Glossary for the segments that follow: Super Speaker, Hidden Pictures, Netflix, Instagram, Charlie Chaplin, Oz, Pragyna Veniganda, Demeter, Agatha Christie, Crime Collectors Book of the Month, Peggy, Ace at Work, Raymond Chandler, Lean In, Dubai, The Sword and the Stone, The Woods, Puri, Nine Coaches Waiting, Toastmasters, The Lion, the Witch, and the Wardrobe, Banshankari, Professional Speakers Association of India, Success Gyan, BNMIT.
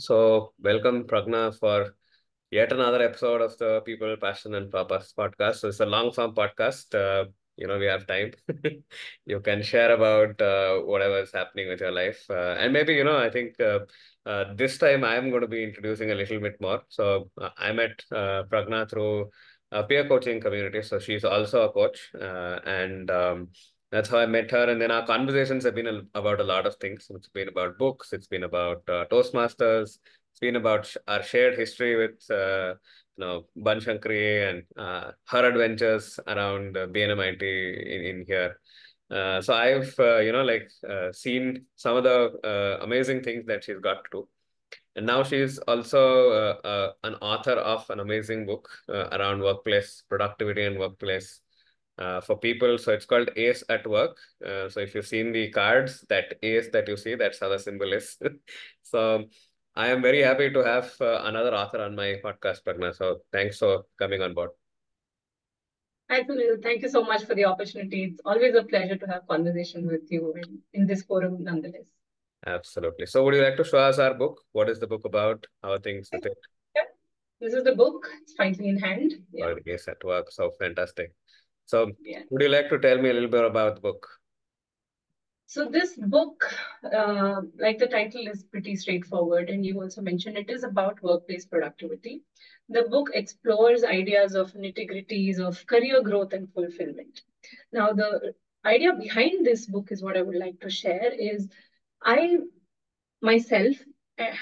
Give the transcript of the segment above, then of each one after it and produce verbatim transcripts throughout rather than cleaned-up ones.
So welcome, Pragyna, for yet another episode of the People, Passion and Purpose podcast. So it's a long form podcast. Uh, you know, we have time. You can share about uh, whatever is happening with your life. Uh, and maybe, you know, I think uh, uh, this time I'm going to be introducing a little bit more. So uh, I met uh, Pragyna through a peer coaching community. So she's also a coach. Uh, and um, that's how I met her. And then our conversations have been a, about a lot of things. It's been about books. It's been about uh, Toastmasters. It's been about sh our shared history with uh, you know, Banshankari and uh, her adventures around uh, B N M I T in, in here. Uh, so I've, uh, you know, like uh, seen some of the uh, amazing things that she's got to do. And now she's also uh, uh, an author of an amazing book uh, around workplace productivity and workplace Uh, for people. So it's called Ace at Work. Uh, so if you've seen the cards, that ace that you see, that's how the symbol is. So I am very happy to have uh, another author on my podcast, Pragyna. So thanks for coming on board. Hi, Sunil. Thank you so much for the opportunity. It's always a pleasure to have conversation with you in, in this forum nonetheless. Absolutely. So would you like to show us our book? What is the book about? How are things with it? Yeah. This is the book. It's finally in hand. Yeah. Ace at Work. So fantastic. So yeah. Would you like to tell me a little bit about the book? So this book, uh, like the title is pretty straightforward, and you also mentioned it is about workplace productivity. The book explores ideas of nitty-gritties of career growth and fulfillment. Now, the idea behind this book is what I would like to share is I myself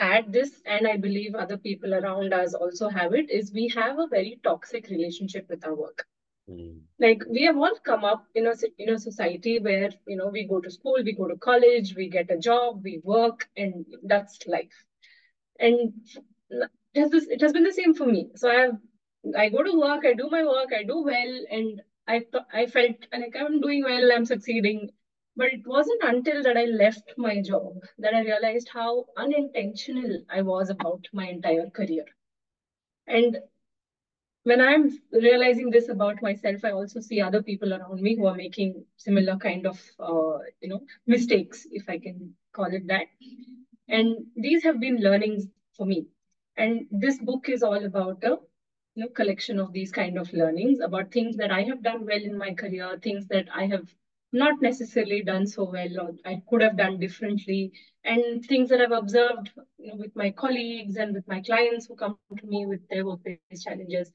had this, and I believe other people around us also have it, is we have a very toxic relationship with our work. Like we have all come up in a, in a society where, you know, we go to school, we go to college, we get a job, we work, and that's life. And it has, this, it has been the same for me. So I have, I go to work, I do my work, I do well, and I, I felt like I'm doing well, I'm succeeding. But it wasn't until that I left my job that I realized how unintentional I was about my entire career. And when I'm realizing this about myself, I also see other people around me who are making similar kind of, uh, you know, mistakes, if I can call it that. And these have been learnings for me. And this book is all about a, you know, collection of these kind of learnings about things that I have done well in my career, things that I have not necessarily done so well, or I could have done differently, and things that I've observed, you know, with my colleagues and with my clients who come to me with their workplace challenges.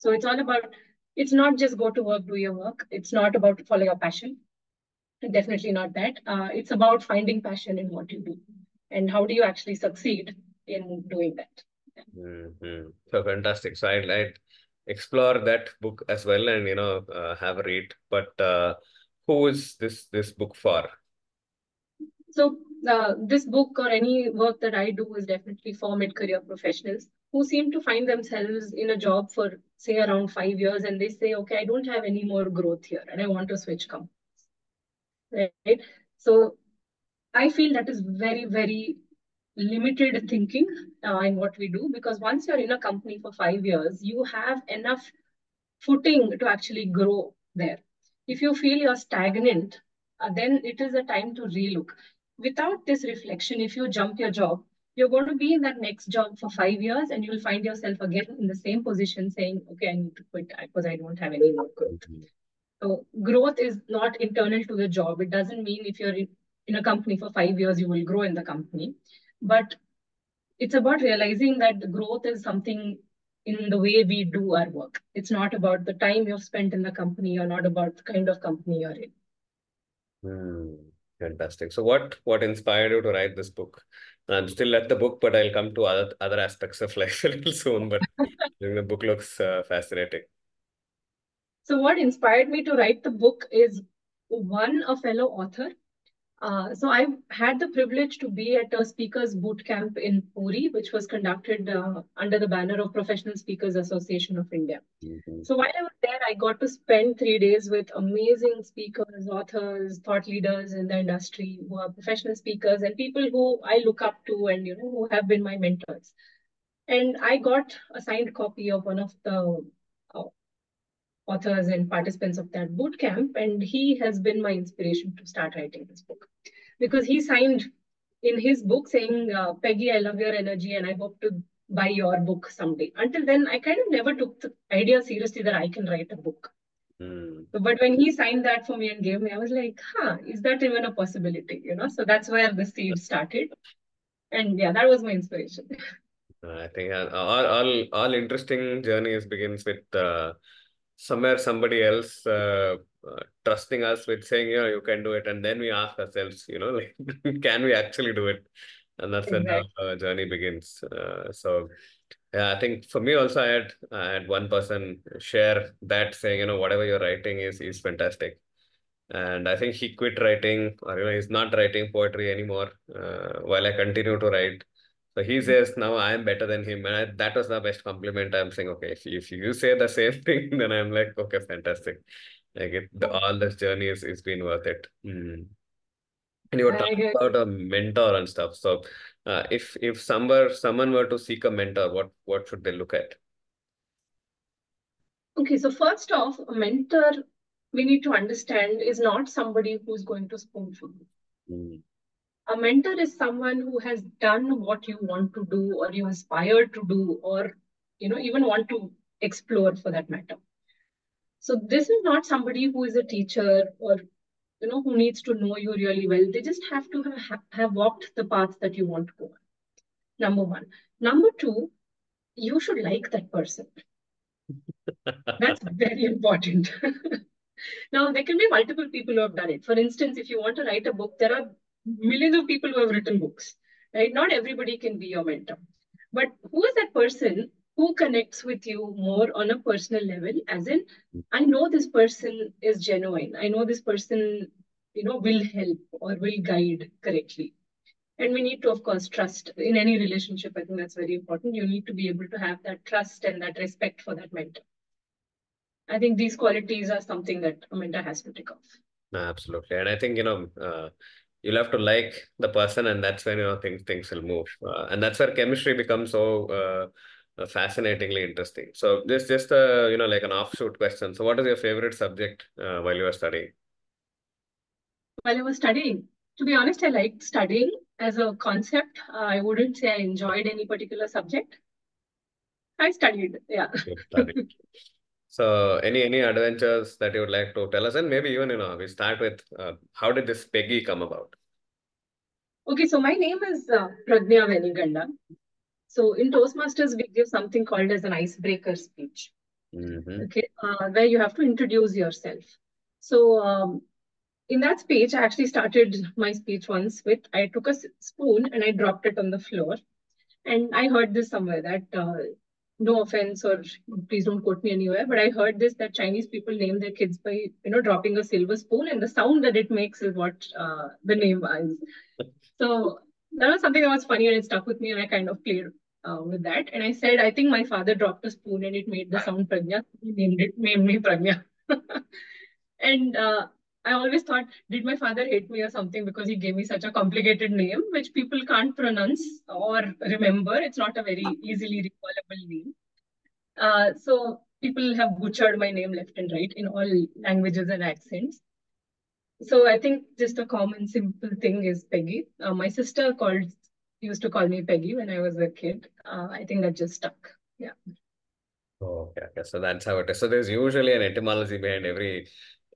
So it's all about, it's not just go to work, do your work. It's not about follow your passion. Definitely not that. Uh, it's about finding passion in what you do and how do you actually succeed in doing that. Yeah. Mm-hmm. So fantastic. So I'd, I'd explore that book as well and, you know, uh, have a read. But uh, who is this, this book for? So uh, this book or any work that I do is definitely for mid-career professionals who seem to find themselves in a job for, say, around five years, and they say, okay, I don't have any more growth here, and I want to switch companies, right? So I feel that is very, very limited thinking uh, in what we do, because once you're in a company for five years, you have enough footing to actually grow there. If you feel you're stagnant, uh, then it is a time to relook. Without this reflection, if you jump your job, you're going to be in that next job for five years and you'll find yourself again in the same position saying, okay, I need to quit because I don't have any more growth. Mm-hmm. So growth is not internal to the job. It doesn't mean if you're in, in a company for five years, you will grow in the company. But it's about realizing that growth is something in the way we do our work. It's not about the time you've spent in the company or not about the kind of company you're in. Mm, fantastic. So what, what inspired you to write this book? I'm still at the book, but I'll come to other, other aspects of life a little soon. But the book looks uh, fascinating. So what inspired me to write the book is, one, a fellow author. Uh, so I had the privilege to be at a speakers boot camp in Puri, which was conducted uh, under the banner of Professional Speakers Association of India. Mm-hmm. So while I was there, I got to spend three days with amazing speakers, authors, thought leaders in the industry who are professional speakers and people who I look up to and, you know, who have been my mentors. And I got a signed copy of one of the uh, authors and participants of that boot camp, and he has been my inspiration to start writing this book because he signed in his book saying, uh, Peggy, I love your energy and I hope to buy your book someday. Until then, I kind of never took the idea seriously that I can write a book. Mm. But when he signed that for me and gave me, I was like, huh, is that even a possibility? You know, so that's where the seed started. And yeah, that was my inspiration. I think all, all, all interesting journeys begins with uh, somewhere somebody else uh, uh, trusting us with saying, yeah, you can do it. And then we ask ourselves, you know, like, can we actually do it? And that's when exactly. the uh, journey begins. Uh, so yeah, I think for me also, I had, I had one person share that saying, you know, whatever you're writing is, is fantastic. And I think he quit writing, or you know, he's not writing poetry anymore uh, while I continue to write. So he says, now I am better than him. And I, that was the best compliment. I'm saying, okay, if you, if you say the same thing, then I'm like, okay, fantastic. Like it, the, all this journey is, it's been worth it. Mm. And you were talking about a mentor and stuff. So uh, if, if somewhere, someone were to seek a mentor, what, what should they look at? Okay, so first off, a mentor, we need to understand, is not somebody who's going to spoon feed you. Mm. A mentor is someone who has done what you want to do or you aspire to do or, you know, even want to explore for that matter. So this is not somebody who is a teacher or, you know, who needs to know you really well. They just have to have, have walked the path that you want to go on. Number one. Number two, you should like that person. That's very important. Now, there can be multiple people who have done it. For instance, if you want to write a book, there are millions of people who have written books, right? Not everybody can be your mentor. But who is that person who connects with you more on a personal level? As in, I know this person is genuine. I know this person, you know, will help or will guide correctly. And we need to, of course, trust in any relationship. I think that's very important. You need to be able to have that trust and that respect for that mentor. I think these qualities are something that a mentor has to tick off. Absolutely. And I think, you know, uh... you'll have to like the person, and that's when you know things things will move, uh, and that's where chemistry becomes so uh, fascinatingly interesting. So this just uh, you know like an offshoot question. So what is your favorite subject uh, while you were studying? While I was studying, to be honest, I liked studying as a concept. Uh, I wouldn't say I enjoyed any particular subject. I studied, yeah. You studied. So any any adventures that you would like to tell us? And maybe even, you know, we start with, uh, how did this Peggy come about? Okay, so my name is uh, Pragyna Veniganda. So in Toastmasters, we give something called as an icebreaker speech. Mm-hmm. Okay, uh, where you have to introduce yourself. So um, in that speech, I actually started my speech once with, I took a spoon and I dropped it on the floor. And I heard this somewhere that... Uh, no offense, or please don't quote me anywhere, but I heard this, that Chinese people name their kids by, you know, dropping a silver spoon, and the sound that it makes is what uh, the name is. So that was something that was funny and it stuck with me, and I kind of played uh, with that. And I said, I think my father dropped a spoon and it made the sound Pragyna. He named it, named me Pragyna. And uh, I always thought, did my father hate me or something because he gave me such a complicated name, which people can't pronounce or remember. It's not a very easily recallable name. Uh, so people have butchered my name left and right in all languages and accents. So I think just a common, simple thing is Peggy. Uh, my sister called, used to call me Peggy when I was a kid. Uh, I think that just stuck. Yeah. Oh, okay, okay. So that's how it is. So there's usually an etymology behind every...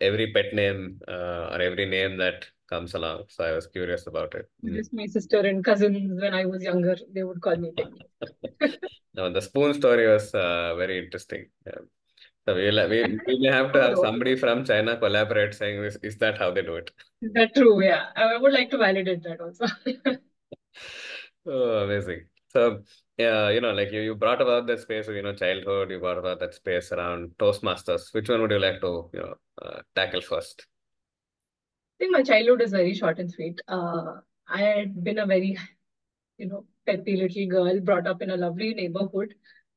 every pet name uh, or every name that comes along. So I was curious about it. Just my sister and cousins, when I was younger, they would call me Peggy. No, the spoon story was uh, very interesting. Yeah. So we'll, we, we'll have to have somebody from China collaborate saying, is, is that how they do it? Is that true? Yeah. I would like to validate that also. Oh, amazing. So, yeah, you know, like you, you brought about that space of, you know, childhood, you brought about that space around Toastmasters. Which one would you like to, you know, uh, tackle first? I think my childhood is very short and sweet. Uh, I had been a very, you know, peppy little girl brought up in a lovely neighborhood.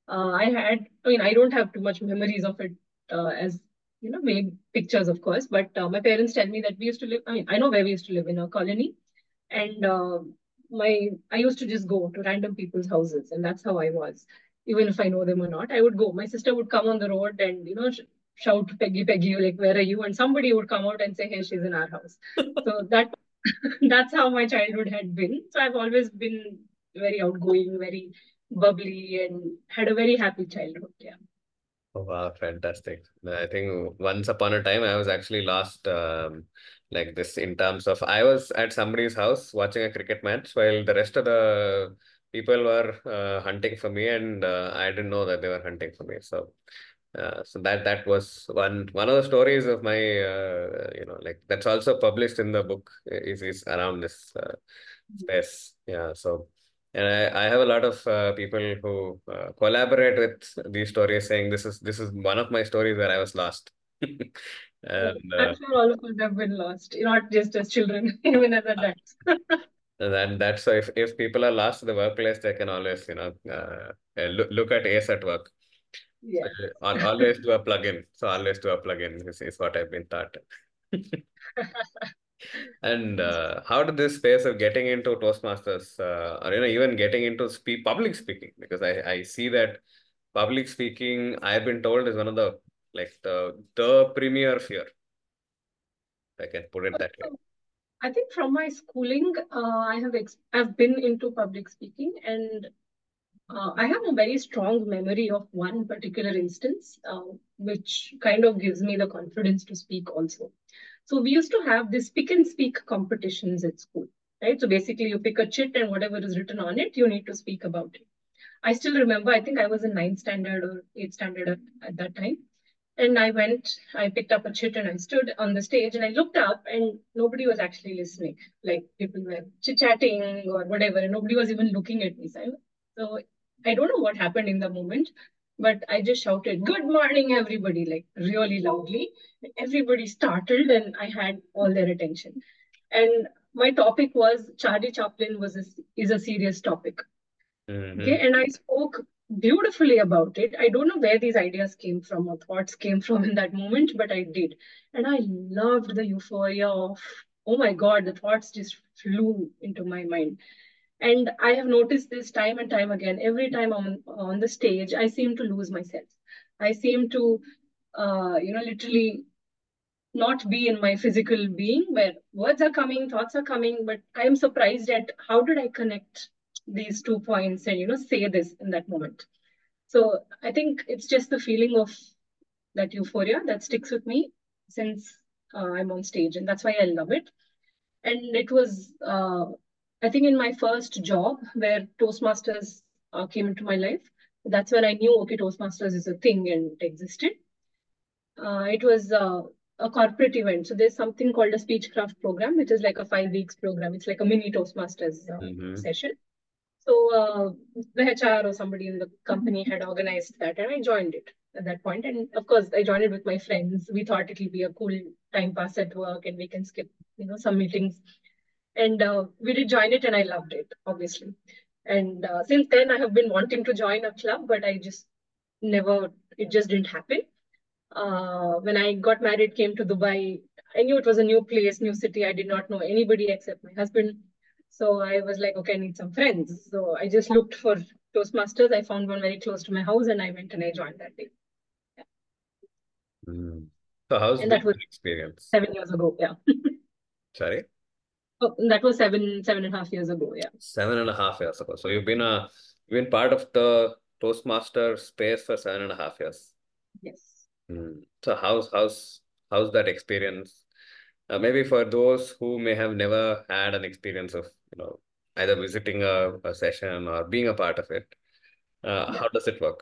Uh, I had, I mean, I don't have too much memories of it uh, as, you know, made pictures, of course. But uh, my parents tell me that we used to live, I mean, I know where we used to live, in a colony. And... Uh, My, I used to just go to random people's houses, and that's how I was. Even if I know them or not, I would go. My sister would come on the road and, you know, sh shout, Peggy, Peggy, like, where are you? And somebody would come out and say, hey, she's in our house. So that That's how my childhood had been. So I've always been very outgoing, very bubbly, and had a very happy childhood. Yeah. Oh, wow, fantastic. I think once upon a time, I was actually lost um, like this in terms of, I was at somebody's house watching a cricket match while the rest of the people were uh, hunting for me, and uh, I didn't know that they were hunting for me. So uh, so that that was one one of the stories of my, uh, you know, like that's also published in the book, is, is around this uh, space. Yeah, so. And I, I have a lot of uh, people who uh, collaborate with these stories, saying this is this is one of my stories where I was lost. and, uh, I'm sure all of us have been lost, not just as children, even as adults. And then that's so if, if people are lost in the workplace, they can always, you know, uh, look, look at Ace at Work. Yeah. So, always do a plug-in. So always do a plug-in is, is what I've been taught. And uh, how did this space of getting into Toastmasters, uh, or you know, even getting into spe public speaking? Because I, I see that public speaking, I've been told, is one of the like the the premier fear. I can put it that way. I think from my schooling, uh, I have ex I've been into public speaking, and uh, I have a very strong memory of one particular instance, uh, which kind of gives me the confidence to speak also. So we used to have this pick and speak competitions at school, right? So basically you pick a chit and whatever is written on it, you need to speak about it. I still remember, I think I was in ninth standard or eighth standard at, at that time. And I went, I picked up a chit and I stood on the stage and I looked up and nobody was actually listening. Like people were chit-chatting or whatever, and nobody was even looking at me. So I don't know what happened in the moment, but I just shouted, "Good morning, everybody," like really loudly. Everybody startled and I had all their attention. And my topic was, Charlie Chaplin was a, is a serious topic. Mm-hmm. Okay, and I spoke beautifully about it. I don't know where these ideas came from or thoughts came from in that moment, but I did. And I loved the euphoria of, oh my God, the thoughts just flew into my mind. And I have noticed this time and time again. Every time I'm on the stage, I seem to lose myself. I seem to, uh, you know, literally not be in my physical being, where words are coming, thoughts are coming, but I'm surprised at how did I connect these two points and, you know, say this in that moment. So I think it's just the feeling of that euphoria that sticks with me since uh, I'm on stage, and that's why I love it. And it was... Uh, I think in my first job where Toastmasters uh, came into my life, that's when I knew, okay, Toastmasters is a thing and it existed. Uh, it was uh, a corporate event. So there's something called a Speechcraft program, which is like a five weeks program. It's like a mini Toastmasters uh, mm-hmm. session. So uh, the H R or somebody in the company had organized that, and I joined it at that point. And of course, I joined it with my friends. We thought it'll be a cool time pass at work and we can skip, you know, some meetings. And uh, we did join it, and I loved it, obviously. And uh, since then, I have been wanting to join a club, but I just never, it just didn't happen. Uh, when I got married, came to Dubai, I knew it was a new place, new city. I did not know anybody except my husband. So I was like, okay, I need some friends. So I just looked for Toastmasters. I found one very close to my house, and I went and I joined that day. Yeah. Mm. So how's and that was experience? Seven years ago, yeah. Sorry? Oh, that was seven, seven and a half years ago, yeah. Seven and a half years ago. So you've been a, you've been part of the Toastmaster space for seven and a half years. Yes. Mm. So how's how's how's that experience? Uh, maybe for those who may have never had an experience of, you know, either visiting a, a session or being a part of it. Uh, yeah. How does it work?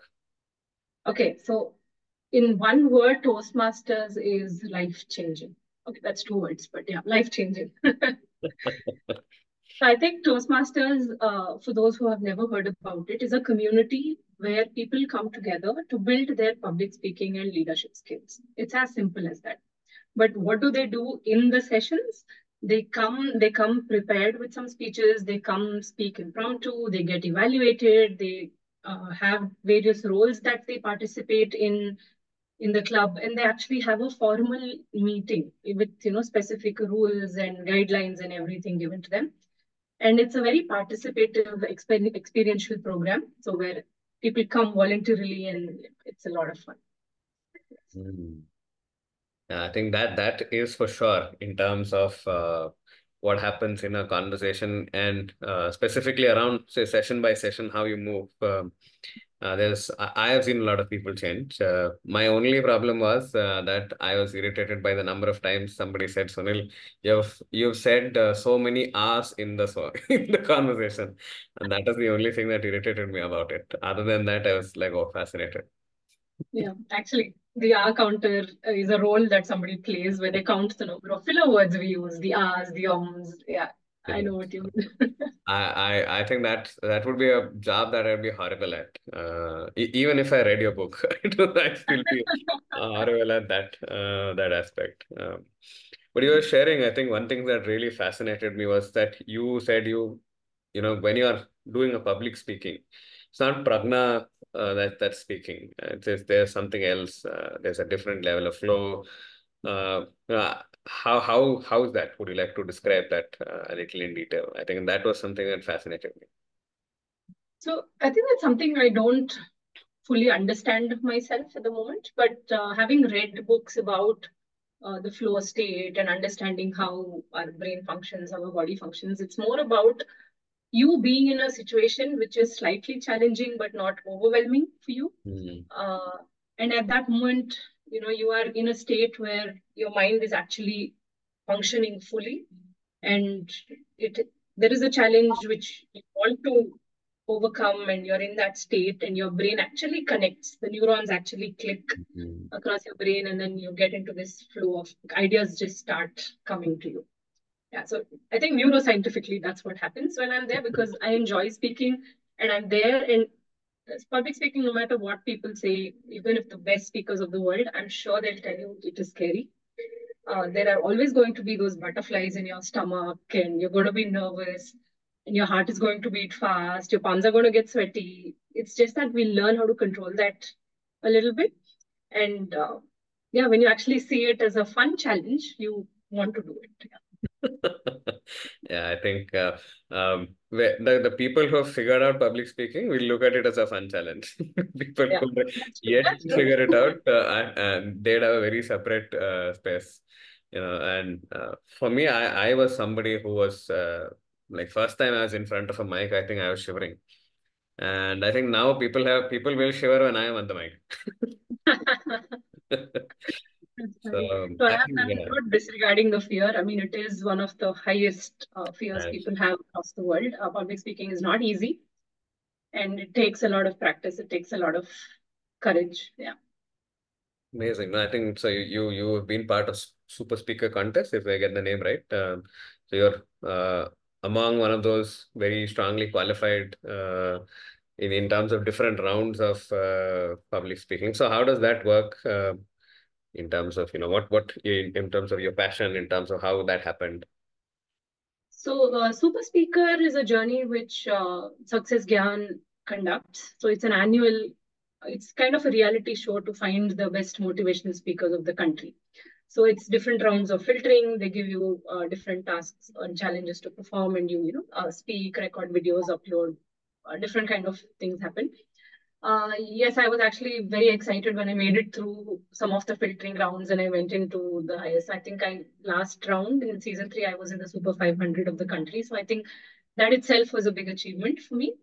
Okay, so in one word, Toastmasters is life changing. Okay, that's two words, but yeah, life changing. So I think Toastmasters, uh, for those who have never heard about it, is a community where people come together to build their public speaking and leadership skills. It's as simple as that. But what do they do in the sessions? They come, they come prepared with some speeches, they come speak impromptu, they get evaluated, they uh, have various roles that they participate in in the club, and they actually have a formal meeting with, you know, specific rules and guidelines and everything given to them. And it's a very participative, exper experiential program. So where people come voluntarily, and it's a lot of fun. Mm. I think that that is for sure in terms of uh, what happens in a conversation, and uh, specifically around, say, session by session, how you move. Um, uh, there's I have seen a lot of people change. Uh, my only problem was uh, that I was irritated by the number of times somebody said, Sunil, you've you've said uh, so many R's in the in the conversation, and that is the only thing that irritated me about it. Other than that, I was like, oh, fascinated. Yeah, actually, the R counter is a role that somebody plays where they count the number of filler words we use, the R's, the ums. Yeah, yeah. I know what you mean. I, I, I think that that would be a job that I'd be horrible at. Uh, e even if I read your book, I'd still be horrible at that, uh, that aspect. Um, but you were sharing, I think one thing that really fascinated me was that you said you, you know, when you are doing a public speaking, it's not Pragyna uh, that, that's speaking. Uh, there's, there's something else. Uh, there's a different level of flow. Uh, uh, how how how is that? Would you like to describe that uh, a little in detail? I think that was something that fascinated me. So I think that's something I don't fully understand myself at the moment. But uh, having read books about uh, the flow state and understanding how our brain functions, how our body functions, it's more about you being in a situation which is slightly challenging but not overwhelming for you. Mm-hmm. Uh, and at that moment, you know, you are in a state where your mind is actually functioning fully. And it there is a challenge which you want to overcome, and you're in that state, and your brain actually connects. The neurons actually click mm-hmm. across your brain, and then you get into this flow of ideas just start coming to you. Yeah, so I think neuroscientifically, that's what happens when I'm there, because I enjoy speaking and I'm there. And public speaking, no matter what people say, even if the best speakers of the world, I'm sure they'll tell you it is scary. Uh, there are always going to be those butterflies in your stomach, and you're going to be nervous, and your heart is going to beat fast. Your palms are going to get sweaty. It's just that we learn how to control that a little bit. And uh, yeah, when you actually see it as a fun challenge, you want to do it. Yeah. Yeah, I think uh, um, the, the people who have figured out public speaking will look at it as a fun challenge. People yeah, who yet figure it out, uh, and, and they'd have a very separate uh, space. You know, and uh, for me, I, I was somebody who was, uh, like, first time I was in front of a mic, I think I was shivering. And I think now people have people will shiver when I am on the mic. So, so I, I am yeah. not disregarding the fear. I mean, it is one of the highest uh, fears nice. people have across the world. Uh, public speaking is not easy, and it takes a lot of practice. It takes a lot of courage. Yeah. Amazing. No, I think so. You you you have been part of Super Speaker contest, if I get the name right. Um, so you're uh, among one of those very strongly qualified uh, in in terms of different rounds of uh, public speaking. So how does that work? Uh, in terms of, you know, what, what in, in terms of your passion, in terms of how that happened? So uh, Super Speaker is a journey which uh, Success Gyan conducts. So it's an annual, it's kind of a reality show to find the best motivational speakers of the country. So it's different rounds of filtering. They give you uh, different tasks and challenges to perform, and you, you know, uh, speak, record videos, upload, uh, different kind of things happen. Uh, yes, I was actually very excited when I made it through some of the filtering rounds, and I went into the highest. I think I last round in season three, I was in the Super five hundred of the country. So I think that itself was a big achievement for me.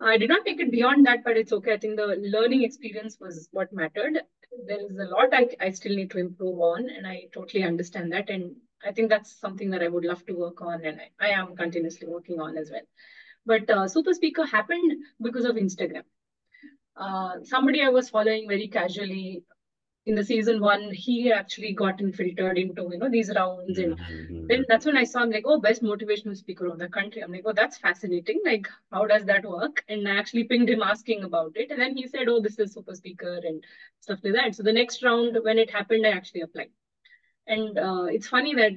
I did not take it beyond that, but it's okay. I think the learning experience was what mattered. There is a lot I, I still need to improve on, and I totally understand that. And I think that's something that I would love to work on, and I, I am continuously working on as well. But uh, Super Speaker happened because of Instagram. Uh, somebody I was following very casually in the season one, he actually got filtered into, you know, these rounds. And mm-hmm. then that's when I saw, I'm like, oh, best motivational speaker of the country. I'm like, oh, that's fascinating. Like, how does that work? And I actually pinged him asking about it. And then he said, oh, this is Super Speaker and stuff like that. So the next round, when it happened, I actually applied. And uh, it's funny that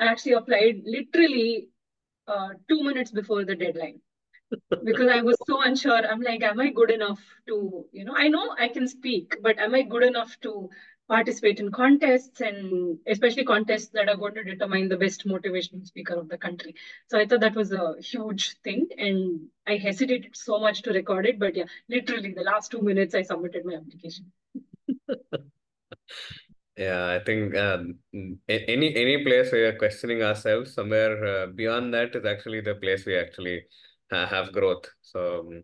I actually applied literally uh, two minutes before the deadline. Because I was so unsure. I'm like, am I good enough to, you know, I know I can speak, but am I good enough to participate in contests, and especially contests that are going to determine the best motivational speaker of the country? So I thought that was a huge thing, and I hesitated so much to record it. But yeah, literally the last two minutes I submitted my application. Yeah, I think uh, any any place we are questioning ourselves, somewhere uh, beyond that is actually the place we actually uh, have growth. So,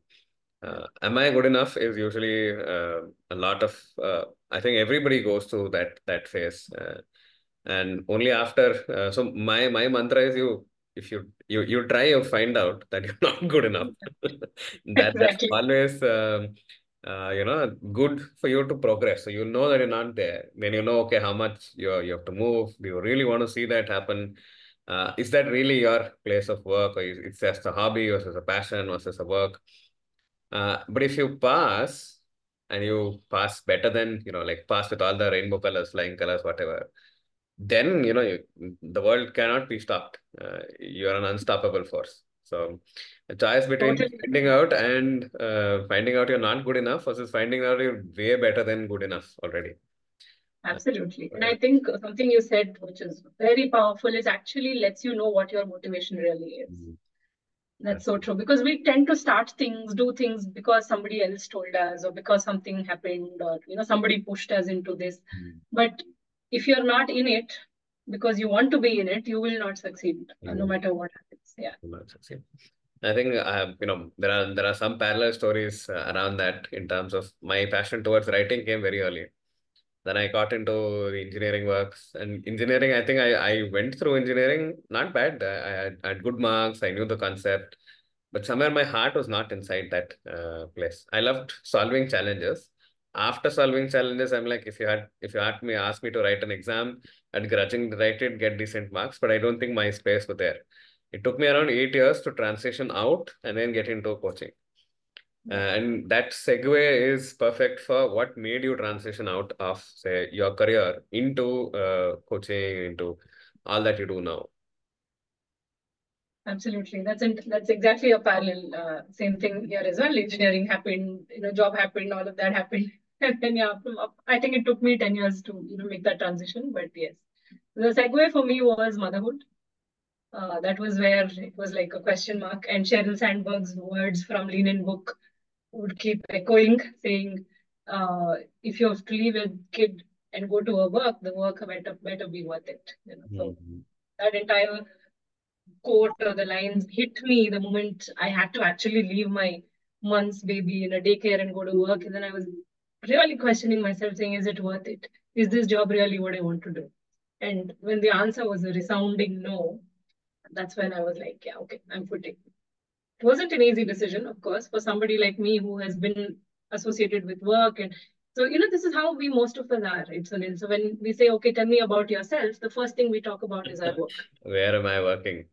uh, am I good enough is usually uh, a lot of. Uh, I think everybody goes through that that phase, uh, and only after. Uh, so my my mantra is you. If you you you try, you find out that you're not good enough. that that's always. Um, Uh, you know, good for you to progress. So you know that you're not there. Then you know, okay, how much you you have to move. Do you really want to see that happen? Uh, is that really your place of work, or is it's just a hobby, or it's just a passion, or it's just a work? Uh, but if you pass, and you pass better than you know, like pass with all the rainbow colors, flying colors, whatever, then you know you, the world cannot be stopped. Uh, you are an unstoppable force. So a choice between totally. finding out and uh, finding out you're not good enough versus finding out you're way better than good enough already. Absolutely. And I think something you said, which is very powerful, is actually lets you know what your motivation really is. Mm-hmm. That's so true, because we tend to start things, do things because somebody else told us or because something happened or, you know, somebody pushed us into this. Mm-hmm. But if you're not in it, because you want to be in it, you will not succeed, mm-hmm. no matter what happens. Yeah. You will not succeed. I think I have, you know, there are there are some parallel stories uh, around that in terms of my passion towards writing came very early. Then I got into the engineering works and engineering. I think I I went through engineering not bad. I, I, had, I had good marks. I knew the concept, but somewhere my heart was not inside that uh, place. I loved solving challenges. After solving challenges, I'm like, if you had if you had me ask me to write an exam, I'd grudgingly write it, get decent marks, but I don't think my space was there. It took me around eight years to transition out and then get into coaching. Mm-hmm. uh, and that segue is perfect for what made you transition out of, say, your career into uh, coaching, into all that you do now. Absolutely. That's in, that's exactly a parallel. Uh, same thing here as well. Engineering happened, you know, job happened, all of that happened. And then, yeah, I think it took me ten years to, you know, make that transition. But yes, the segue for me was motherhood. Uh, that was where it was like a question mark. And Sheryl Sandberg's words from Lean In book would keep echoing, saying, uh, if you have to leave a kid and go to a work, the work better, better be worth it. You know? So mm-hmm. that entire quote or the lines hit me the moment I had to actually leave my month's baby in a daycare and go to work. And then I was really questioning myself, saying, is it worth it? Is this job really what I want to do? And when the answer was a resounding no, that's when I was like, yeah, okay, I'm quitting. It wasn't an easy decision, of course, for somebody like me who has been associated with work. And so, you know, this is how we most of us are. It's an, so when we say, okay, tell me about yourself, the first thing we talk about is our work. Where am I working?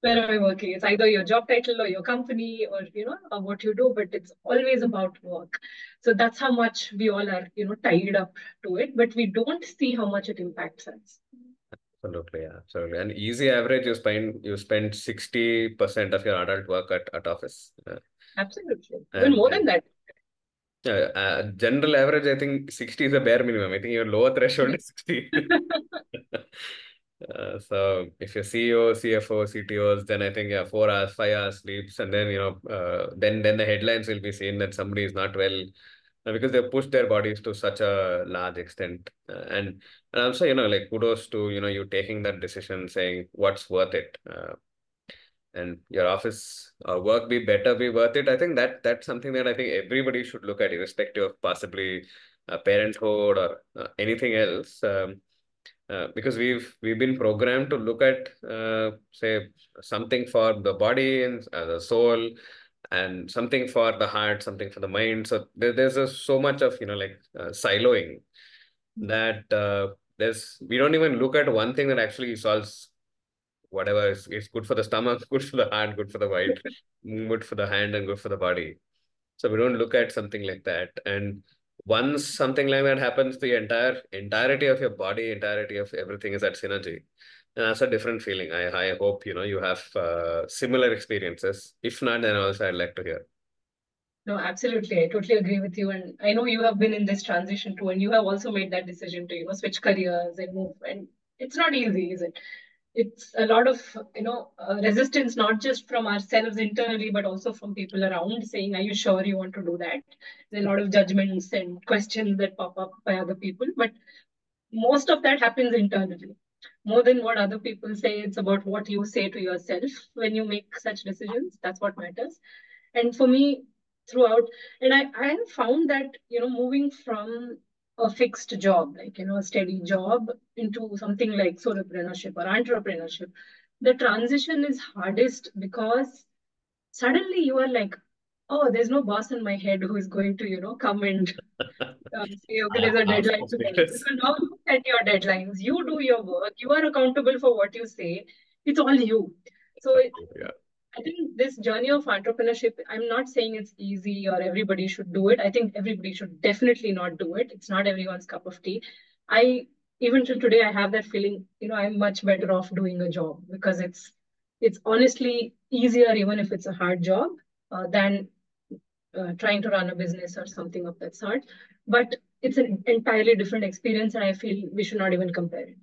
Where am I working? It's either your job title or your company or, you know, or what you do, but it's always about work. So that's how much we all are, you know, tied up to it, but we don't see how much it impacts us. Absolutely, yeah, absolutely. An easy average, you spend you spend sixty percent of your adult work at, at office. Uh, absolutely. Even and, more than that. Uh, uh, general average, I think sixty is a bare minimum. I think your lower threshold is sixty. uh, so if you're C E O, C F O, C T Os, then I think yeah, four hours, five hours sleeps, and then you know, uh, then then the headlines will be seen that somebody is not well. Because they pushed their bodies to such a large extent. Uh, and, and also, you know, like kudos to, you know, you taking that decision, saying what's worth it. Uh, and your office or work be better, be worth it. I think that that's something that I think everybody should look at, irrespective of possibly uh, parenthood or uh, anything else. Um, uh, because we've we've been programmed to look at, uh, say, something for the body and uh, the soul, and something for the heart, something for the mind. So there, there's a, so much of, you know, like uh, siloing that uh, there's, we don't even look at one thing that actually solves whatever is, is good for the stomach, good for the heart, good for the mind, good for the hand, and good for the body. So we don't look at something like that. And once something like that happens, the entire entirety of your body, entirety of everything is at synergy. And that's a different feeling. I, I hope, you know, you have uh, similar experiences. If not, then also I'd like to hear. No, absolutely. I totally agree with you. And I know you have been in this transition too, and you have also made that decision to, you know, switch careers and move. And it's not easy, is it? It's a lot of, you know, uh, resistance, not just from ourselves internally, but also from people around saying, are you sure you want to do that? There's a lot of judgments and questions that pop up by other people. But most of that happens internally. More than what other people say, it's about what you say to yourself when you make such decisions. That's what matters. And for me, throughout, and I, I found that, you know, moving from a fixed job, like, you know, a steady job into something like solopreneurship or entrepreneurship, the transition is hardest because suddenly you are like, oh, there's no boss in my head who is going to, you know, come and uh, say, okay, there's a deadline to get. So now you set your deadlines, you do your work, you are accountable for what you say. It's all you. So it, yeah. I think this journey of entrepreneurship, I'm not saying it's easy or everybody should do it. I think everybody should definitely not do it. It's not everyone's cup of tea. I, even till today, I have that feeling, you know, I'm much better off doing a job because it's, it's honestly easier, even if it's a hard job, uh, than Uh, trying to run a business or something of that sort. But it's an entirely different experience, and I feel we should not even compare it.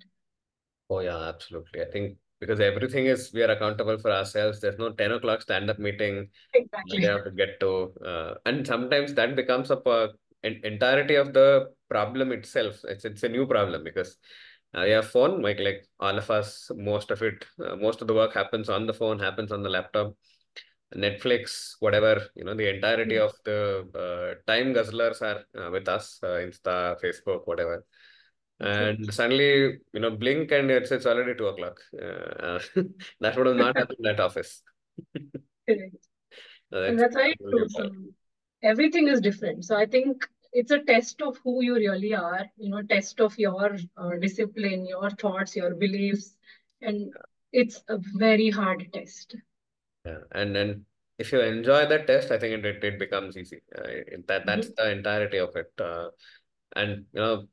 Oh yeah, absolutely. I think because everything is, we are accountable for ourselves. There's no ten o'clock stand-up meeting. Exactly. We have to get to, uh, and sometimes that becomes a uh, an entirety of the problem itself. It's, it's a new problem because uh, you have phone, like, like all of us, most of it, uh, most of the work happens on the phone, happens on the laptop. Netflix, whatever, you know, the entirety mm-hmm. of the uh, time guzzlers are uh, with us, uh, Insta, Facebook, whatever. And mm-hmm. suddenly, you know, blink and it's, it's already two o'clock. Uh, that would have not happened at office. Correct. So that's, and that's right. Really so, everything is different. So I think it's a test of who you really are, you know, test of your uh, discipline, your thoughts, your beliefs. And it's a very hard test. Yeah, and then if you enjoy that test, I think it it, it becomes easy. Uh, it, that that's mm-hmm. the entirety of it. Uh, and you know,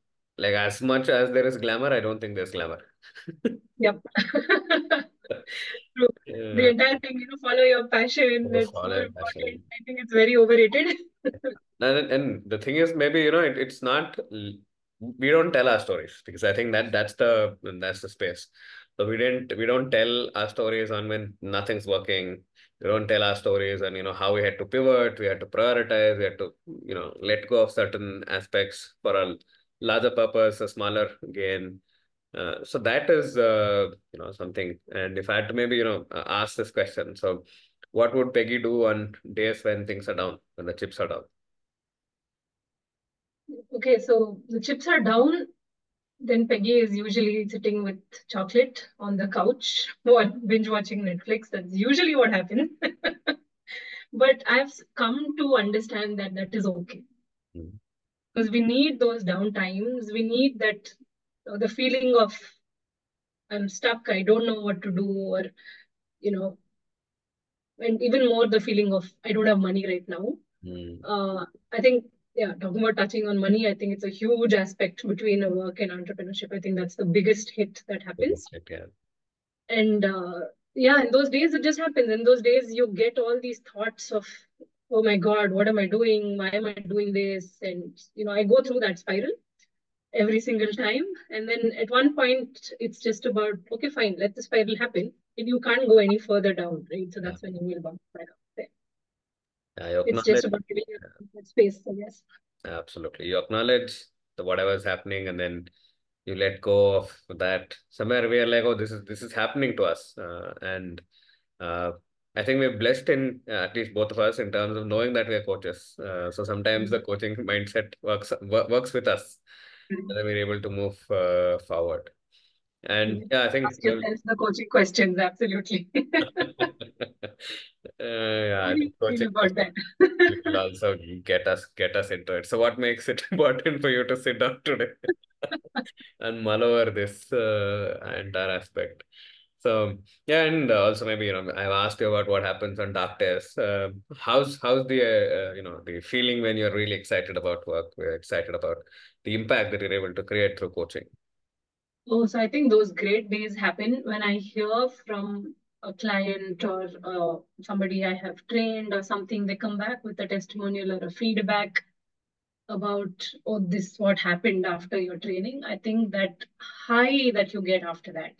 like as much as there is glamour, I don't think there's glamour. Yep. True. Yeah. The entire thing, you know, follow your passion. It's follow your passion. I think it's very overrated. and and the thing is, maybe you know, it, it's not. We don't tell our stories because I think that that's the that's the space. So we didn't, we don't tell our stories on when nothing's working. We don't tell our stories on, you know, how we had to pivot, we had to prioritize, we had to, you know, let go of certain aspects for a larger purpose, a smaller gain. Uh, so that is, uh, you know, something. And if I had to maybe, you know, ask this question. So what would Peggy do on days when things are down, when the chips are down? Okay, so the chips are down. Then Peggy is usually sitting with chocolate on the couch while binge watching Netflix. That's usually what happens. But I've come to understand that that is okay. Mm-hmm. Because we need those down times. We need that, uh, the feeling of I'm stuck, I don't know what to do, or, you know, and even more the feeling of I don't have money right now. Mm-hmm. Uh, I think Yeah, talking about touching on money, I think it's a huge aspect between a work and entrepreneurship. I think that's the biggest hit that happens. Yeah. And uh, yeah, in those days, it just happens. In those days, you get all these thoughts of, oh my God, what am I doing? Why am I doing this? And, you know, I go through that spiral every single time. And then at one point, it's just about, okay, fine, let the spiral happen. And you can't go any further down, right? So that's yeah. when you will bounce back up there. It's just about giving you space, I guess. Absolutely. You acknowledge the whatever is happening and then you let go of that. Somewhere we are like, oh, this is this is happening to us. Uh, and uh, I think we're blessed in, uh, at least both of us, in terms of knowing that we are coaches. Uh, so sometimes the coaching mindset works works with us. Mm-hmm. And then we're able to move uh, forward. And yeah, I think ask yourself the coaching questions, absolutely. uh, yeah, coaching about that. Will also get us get us into it. So, what makes it important for you to sit down today and mull over this uh, entire aspect? So, yeah, and also maybe you know I've asked you about what happens on dark days. Uh, how's how's the uh, you know the feeling when you're really excited about work? We're excited about the impact that you're able to create through coaching. Oh, so I think those great days happen when I hear from a client or uh, somebody I have trained or something, they come back with a testimonial or a feedback about, oh, this is what happened after your training. I think that high that you get after that,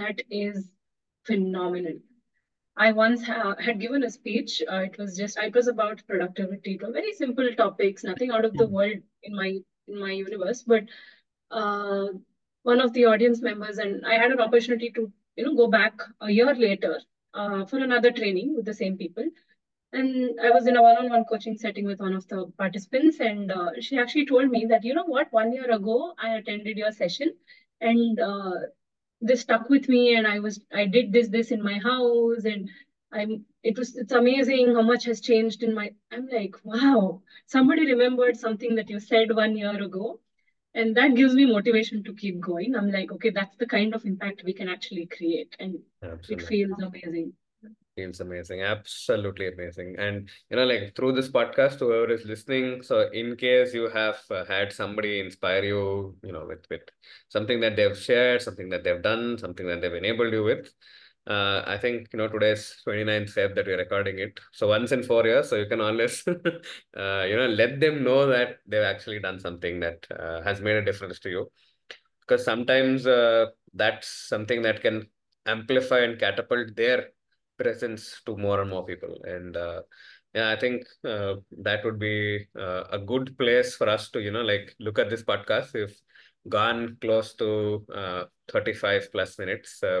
that is phenomenal. I once ha had given a speech. Uh, it was just, it was about productivity, very simple topics, nothing out of the world in my, in my universe, but uh, one of the audience members, and I had an opportunity to, you know, go back a year later uh, for another training with the same people. And I was in a one-on-one coaching setting with one of the participants, and uh, she actually told me that, you know what, one year ago, I attended your session, and uh, this stuck with me, and I was, I did this, this in my house, and I'm, it was, it's amazing how much has changed in my, I'm like, wow, somebody remembered something that you said one year ago. And that gives me motivation to keep going. I'm like, okay, that's the kind of impact we can actually create. And Absolutely. It feels amazing. Feels amazing. Absolutely amazing. And, you know, like through this podcast, whoever is listening, so in case you have uh, had somebody inspire you, you know, with, with something that they've shared, something that they've done, something that they've enabled you with, uh, I think, you know, today's twenty-ninth February that we're recording it. So once in four years, so you can always, uh, you know, let them know that they've actually done something that uh, has made a difference to you. Because sometimes uh, that's something that can amplify and catapult their presence to more and more people. And uh, yeah, I think uh, that would be uh, a good place for us to, you know, like look at this podcast. We've gone close to uh, thirty-five plus minutes. Uh,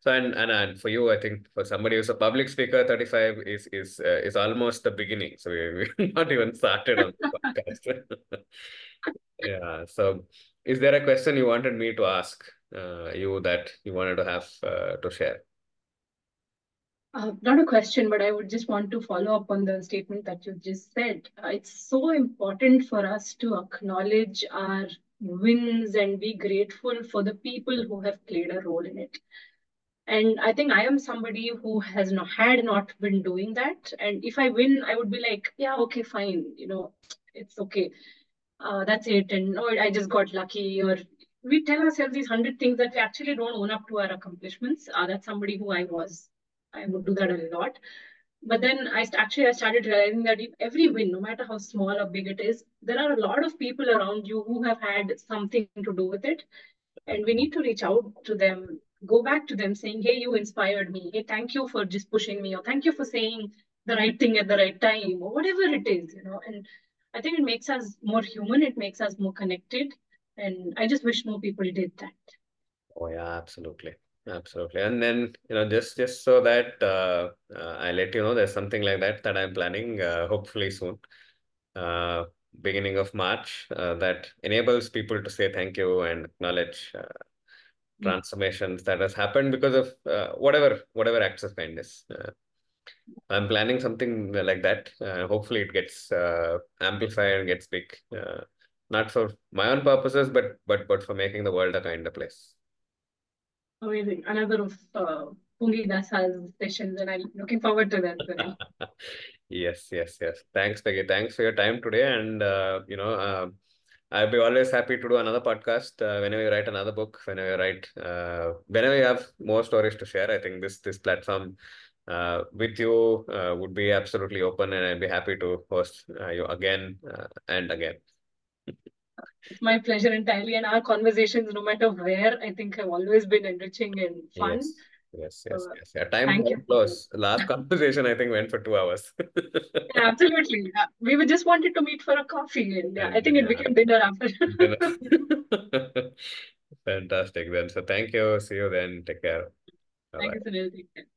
so and, and and for you, I think for somebody who's a public speaker, thirty-five is is uh, is almost the beginning. So we, we're not even started on the podcast. Yeah. So is there a question you wanted me to ask uh, you that you wanted to have uh, to share? Uh, not a question, but I would just want to follow up on the statement that you just said. Uh, it's so important for us to acknowledge our wins and be grateful for the people who have played a role in it. And I think I am somebody who has not had not been doing that. And if I win, I would be like, yeah, okay, fine. You know, it's okay. Uh, that's it. And oh, I just got lucky. Or we tell ourselves these hundred things that we actually don't own up to our accomplishments. Uh, that's somebody who I was. I would do that a lot. But then I actually I started realizing that if every win, no matter how small or big it is, there are a lot of people around you who have had something to do with it. And we need to reach out to them, go back to them saying, hey, you inspired me. Hey, thank you for just pushing me, or thank you for saying the right thing at the right time, or whatever it is, you know. And I think it makes us more human. It makes us more connected. And I just wish more people did that. Oh, yeah, absolutely. Absolutely. And then, you know, just just so that uh, uh, I let you know, there's something like that that I'm planning, uh, hopefully soon, uh, beginning of March, uh, that enables people to say thank you and acknowledge uh, mm-hmm. transformations that has happened because of uh, whatever, whatever acts of kindness. Uh, I'm planning something like that. Uh, hopefully it gets uh, amplified and gets big, uh, not for my own purposes, but, but, but for making the world a kinder place. Amazing. Another of uh, Pungi Dasa's sessions, and I'm looking forward to that. Yes, yes, yes. Thanks, Peggy. Thanks for your time today. And, uh, you know, uh, I'll be always happy to do another podcast uh, whenever you write another book, whenever you write, uh, whenever you have more stories to share. I think this, this platform uh, with you uh, would be absolutely open, and I'd be happy to host uh, you again uh, and again. It's my pleasure entirely, and our conversations, no matter where, I think have always been enriching and fun. Yes, yes, yes. So, yes. Yeah, time close. Last conversation, I think, went for two hours. Yeah, absolutely. Yeah. We were just wanted to meet for a coffee, and yeah, I think it became dinner after. Fantastic, then. So thank you. See you then. Take care. Bye-bye. Thank you, Sunil. Take care.